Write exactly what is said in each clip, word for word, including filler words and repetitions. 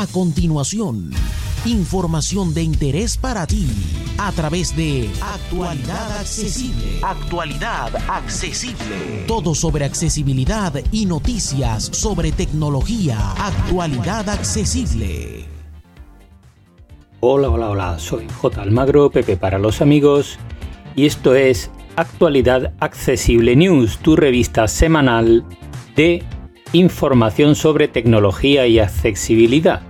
A continuación, información de interés para ti a través de Actualidad Accesible. Actualidad Accesible. Todo sobre accesibilidad y noticias sobre tecnología. Actualidad Accesible. Hola, hola, hola. Soy J. Almagro, Pepe para los amigos. Y esto es Actualidad Accesible News, tu revista semanal de información sobre tecnología y accesibilidad.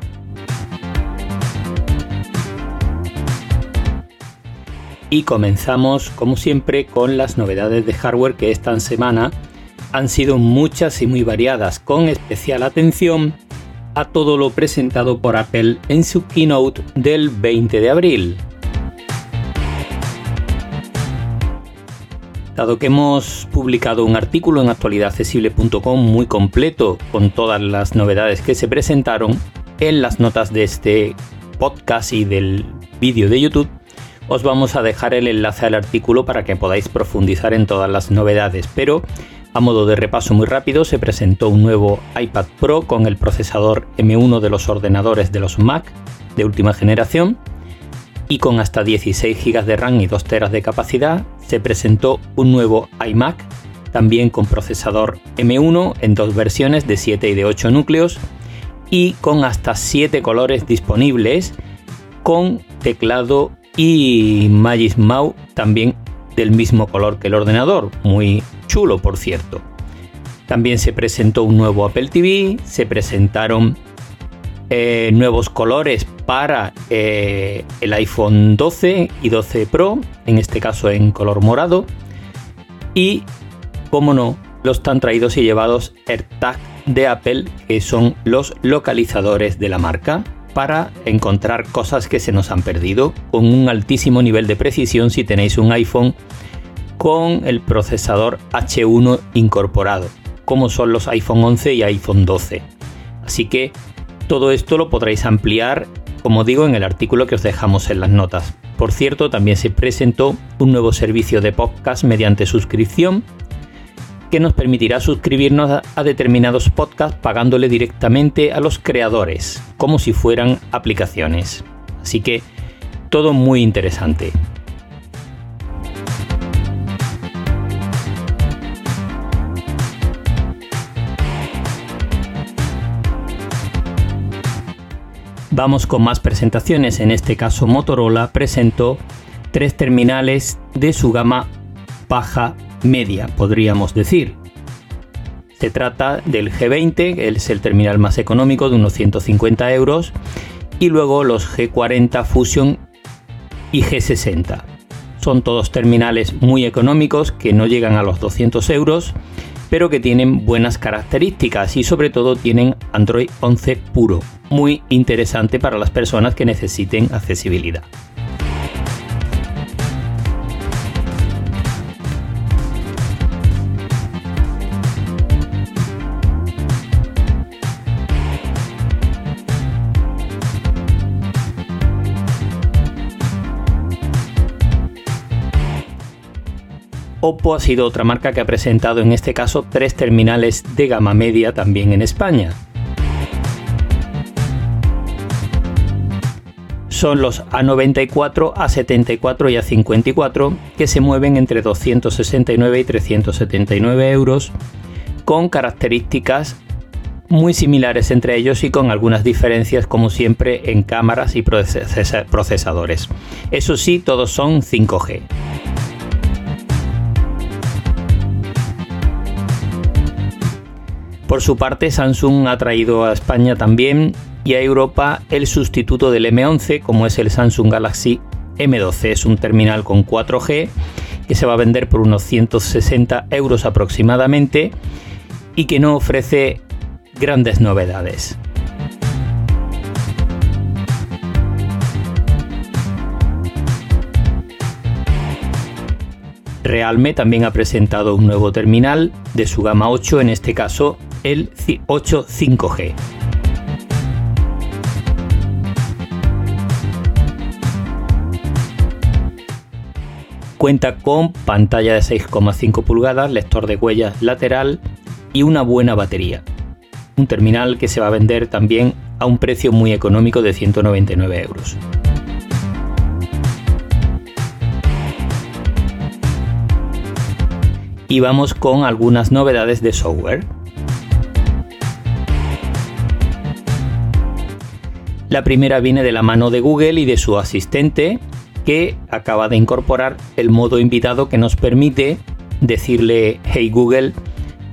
Y comenzamos, como siempre, con las novedades de hardware que esta semana han sido muchas y muy variadas, con especial atención a todo lo presentado por Apple en su keynote del veinte de abril. Dado que hemos publicado un artículo en actualidad accesible punto com muy completo con todas las novedades que se presentaron, en las notas de este podcast y del vídeo de YouTube os vamos a dejar el enlace al artículo para que podáis profundizar en todas las novedades, pero a modo de repaso muy rápido se presentó un nuevo iPad Pro con el procesador eme uno de los ordenadores de los Mac de última generación, y con hasta dieciséis gigas de RAM y dos teras de capacidad. Se presentó un nuevo iMac, también con procesador eme uno en dos versiones de siete y de ocho núcleos, y con hasta siete colores disponibles, con teclado y Magic Mouse también del mismo color que el ordenador, muy chulo por cierto. También se presentó un nuevo Apple T V, se presentaron Eh, nuevos colores para eh, el iPhone doce y doce Pro, en este caso en color morado, y como no, los tan traídos y llevados AirTag de Apple, que son los localizadores de la marca para encontrar cosas que se nos han perdido, con un altísimo nivel de precisión si tenéis un iPhone con el procesador hache uno incorporado, como son los iPhone once y iPhone doce. Así que todo esto lo podréis ampliar, como digo, en el artículo que os dejamos en las notas. Por cierto, también se presentó un nuevo servicio de podcast mediante suscripción que nos permitirá suscribirnos a determinados podcasts pagándole directamente a los creadores, como si fueran aplicaciones. Así que todo muy interesante. Vamos con más presentaciones. En este caso Motorola presentó tres terminales de su gama baja media, podríamos decir. Se trata del G veinte, que es el terminal más económico de unos ciento cincuenta euros, y luego los G cuarenta Fusion y G sesenta. Son todos terminales muy económicos que no llegan a los doscientos euros, pero que tienen buenas características y sobre todo tienen Android once puro, muy interesante para las personas que necesiten accesibilidad. Oppo ha sido otra marca que ha presentado en este caso tres terminales de gama media también en España. Son los A noventa y cuatro, A setenta y cuatro y A cincuenta y cuatro, que se mueven entre doscientos sesenta y nueve y trescientos setenta y nueve euros, con características muy similares entre ellos y con algunas diferencias, como siempre, en cámaras y procesadores. Eso sí, todos son cinco G. Por su parte, Samsung ha traído a España también y a Europa el sustituto del eme once, como es el Samsung Galaxy eme doce. Es un terminal con cuatro G que se va a vender por unos ciento sesenta euros aproximadamente y que no ofrece grandes novedades. Realme también ha presentado un nuevo terminal de su gama ocho, en este caso el ocho cinco G. Cuenta con pantalla de seis coma cinco pulgadas, lector de huellas lateral y una buena batería. un terminal que se va a vender también a un precio muy económico de ciento noventa y nueve euros. Y vamos con algunas novedades de software. La primera viene de la mano de Google y de su asistente, que acaba de incorporar el modo invitado que nos permite decirle "Hey Google,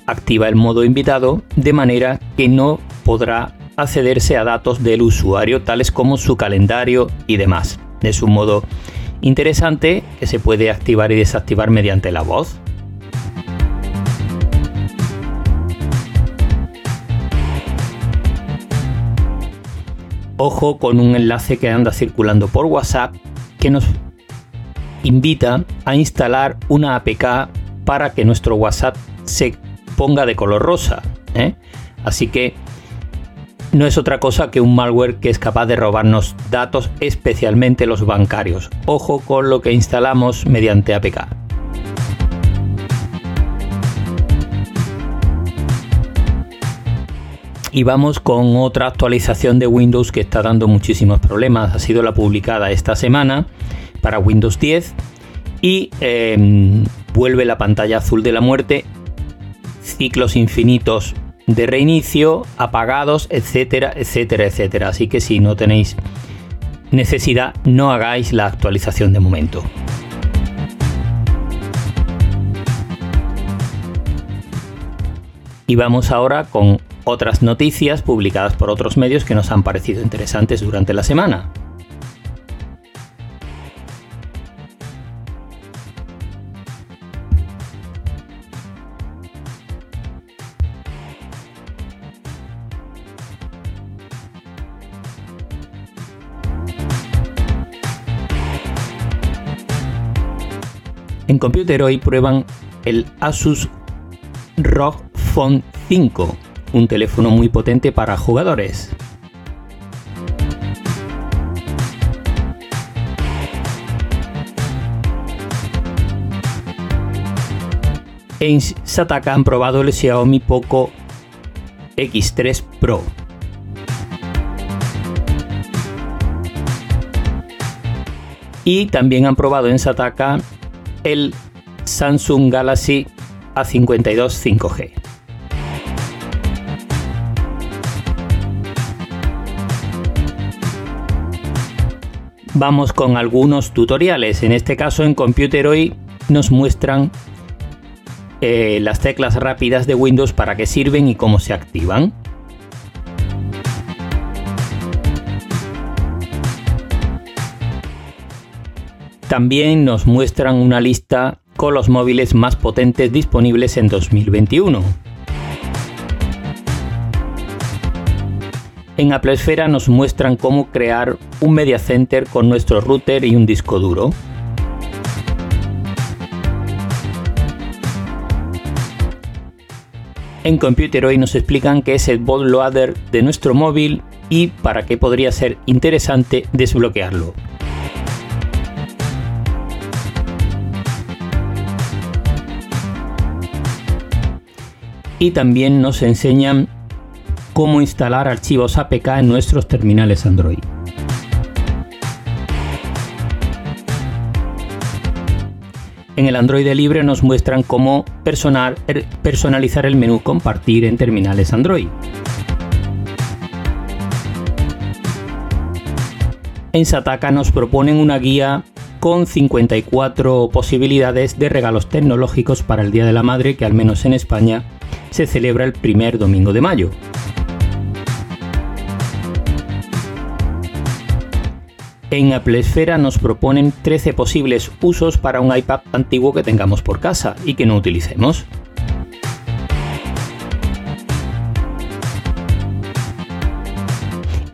activa el modo invitado", de manera que no podrá accederse a datos del usuario tales como su calendario y demás. Es un modo interesante que se puede activar y desactivar mediante la voz. Ojo con un enlace que anda circulando por WhatsApp que nos invita a instalar una A P K para que nuestro WhatsApp se ponga de color rosa, ¿eh? Así que no es otra cosa que un malware que es capaz de robarnos datos, especialmente los bancarios. Ojo con lo que instalamos mediante A P K. Y vamos con otra actualización de Windows que está dando muchísimos problemas. Ha sido la publicada esta semana para Windows diez y eh, vuelve la pantalla azul de la muerte, ciclos infinitos de reinicio, apagados, etcétera, etcétera, etcétera. Así que si no tenéis necesidad, no hagáis la actualización de momento. Y vamos ahora con otras noticias publicadas por otros medios que nos han parecido interesantes durante la semana. En Computer Hoy prueban el Asus R O G Phone cinco, un teléfono muy potente para jugadores. En Xataka han probado el Xiaomi Poco X tres Pro. Y también han probado en Xataka el Samsung Galaxy A cincuenta y dos cinco G. Vamos con algunos tutoriales. En este caso, en Computer Hoy nos muestran eh, las teclas rápidas de Windows, para qué sirven y cómo se activan. También nos muestran una lista con los móviles más potentes disponibles en dos mil veintiuno. En Applesfera nos muestran cómo crear un media center con nuestro router y un disco duro. En Computer Hoy nos explican qué es el bootloader de nuestro móvil y para qué podría ser interesante desbloquearlo. Y también nos enseñan cómo instalar archivos A P K en nuestros terminales Android. En el Android Libre nos muestran cómo personalizar el menú Compartir en terminales Android. En Xataka nos proponen una guía con cincuenta y cuatro posibilidades de regalos tecnológicos para el Día de la Madre, que al menos en España se celebra el primer domingo de mayo. En Applesfera nos proponen trece posibles usos para un iPad antiguo que tengamos por casa y que no utilicemos.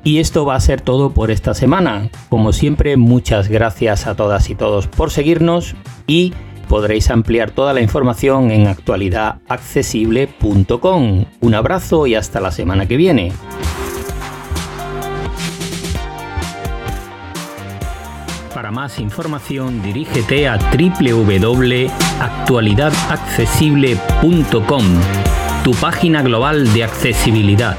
Y esto va a ser todo por esta semana. Como siempre, muchas gracias a todas y todos por seguirnos, y podréis ampliar toda la información en actualidad accesible punto com. Un abrazo y hasta la semana que viene. Para más información, dirígete a doble u doble u doble u punto actualidad accesible punto com. tu página global de accesibilidad.